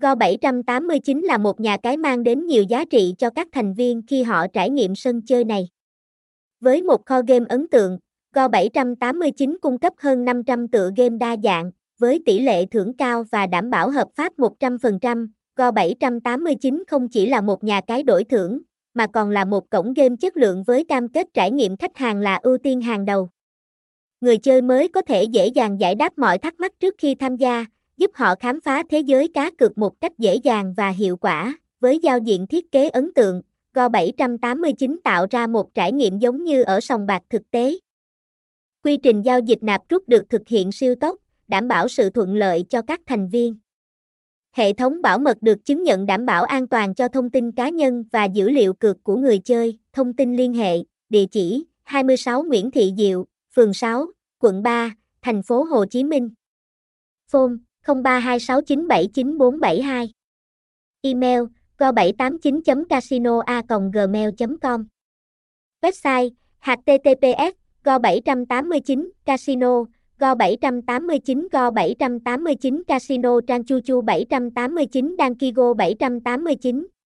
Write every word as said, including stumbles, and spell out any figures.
go bảy tám chín là một nhà cái mang đến nhiều giá trị cho các thành viên khi họ trải nghiệm sân chơi này. Với một kho game ấn tượng, go bảy tám chín cung cấp hơn năm trăm tựa game đa dạng, với tỷ lệ thưởng cao và đảm bảo hợp pháp một trăm phần trăm, go bảy tám chín không chỉ là một nhà cái đổi thưởng, mà còn là một cổng game chất lượng với cam kết trải nghiệm khách hàng là ưu tiên hàng đầu. Người chơi mới có thể dễ dàng giải đáp mọi thắc mắc trước khi tham gia, giúp họ khám phá thế giới cá cược một cách dễ dàng và hiệu quả. Với giao diện thiết kế ấn tượng, go bảy tám chín tạo ra một trải nghiệm giống như ở sòng bạc thực tế. Quy trình giao dịch nạp rút được thực hiện siêu tốc, đảm bảo sự thuận lợi cho các thành viên. Hệ thống bảo mật được chứng nhận đảm bảo an toàn cho thông tin cá nhân và dữ liệu cược của người chơi. Thông tin liên hệ, địa chỉ hai mươi sáu Nguyễn Thị Diệu, phường sáu, quận ba, thành phố Hồ Chí Minh. Phone không ba hai sáu chín bảy chín bốn bảy hai. Email go bảy tám chín chấm casino a còng gmail chấm com. Website https go bảy tám chín casino. go bảy tám chín go bảy tám chín casino trang chu chu bảy tám chín đăng ký go bảy tám chín.